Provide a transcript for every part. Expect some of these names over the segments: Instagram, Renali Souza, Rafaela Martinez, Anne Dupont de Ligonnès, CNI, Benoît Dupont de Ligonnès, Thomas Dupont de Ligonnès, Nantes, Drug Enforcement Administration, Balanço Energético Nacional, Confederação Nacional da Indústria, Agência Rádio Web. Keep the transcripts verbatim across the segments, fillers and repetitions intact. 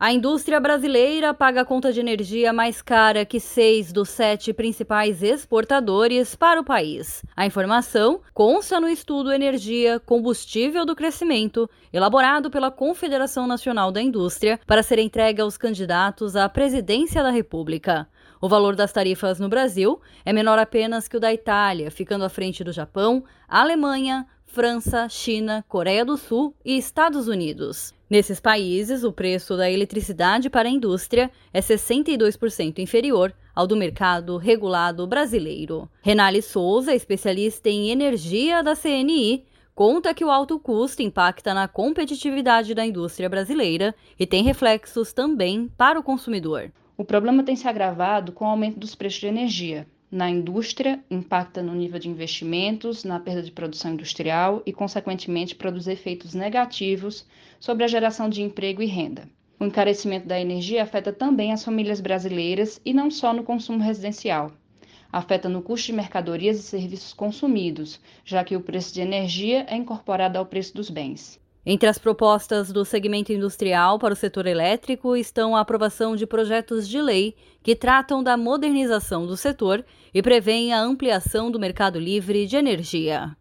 A indústria brasileira paga a conta de energia mais cara que seis dos sete principais exportadores para o país. A informação consta no estudo Energia, Combustível do Crescimento, elaborado pela Confederação Nacional da Indústria, para ser entregue aos candidatos à presidência da República. O valor das tarifas no Brasil é menor apenas que o da Itália, ficando à frente do Japão, Alemanha, França, China, Coreia do Sul e Estados Unidos. Nesses países, o preço da eletricidade para a indústria é sessenta e dois por cento inferior ao do mercado regulado brasileiro. Renali Souza, especialista em energia da C N I, conta que o alto custo impacta na competitividade da indústria brasileira e tem reflexos também para o consumidor. O problema tem se agravado com o aumento dos preços de energia. Na indústria, impacta no nível de investimentos, na perda de produção industrial e, consequentemente, produz efeitos negativos sobre a geração de emprego e renda. O encarecimento da energia afeta também as famílias brasileiras e não só no consumo residencial. Afeta no custo de mercadorias e serviços consumidos, já que o preço de energia é incorporado ao preço dos bens. Entre as propostas do segmento industrial para o setor elétrico estão a aprovação de projetos de lei que tratam da modernização do setor e prevêem a ampliação do mercado livre de energia.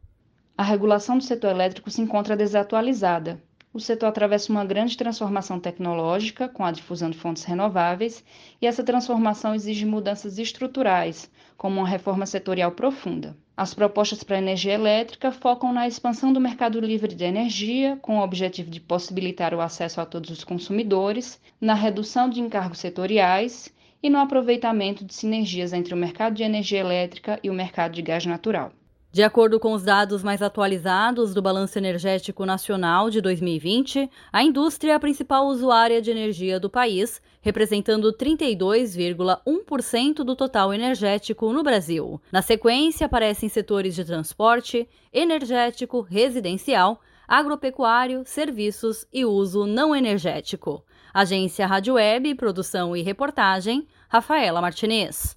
A regulação do setor elétrico se encontra desatualizada. O setor atravessa uma grande transformação tecnológica com a difusão de fontes renováveis e essa transformação exige mudanças estruturais, como uma reforma setorial profunda. As propostas para a energia elétrica focam na expansão do mercado livre de energia, com o objetivo de possibilitar o acesso a todos os consumidores, na redução de encargos setoriais e no aproveitamento de sinergias entre o mercado de energia elétrica e o mercado de gás natural. De acordo com os dados mais atualizados do Balanço Energético Nacional de dois mil e vinte, a indústria é a principal usuária de energia do país, representando trinta e dois vírgula um por cento do total energético no Brasil. Na sequência, aparecem setores de transporte, energético, residencial, agropecuário, serviços e uso não energético. Agência Rádio Web, produção e reportagem, Rafaela Martinez.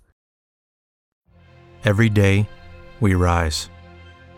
Every day we rise,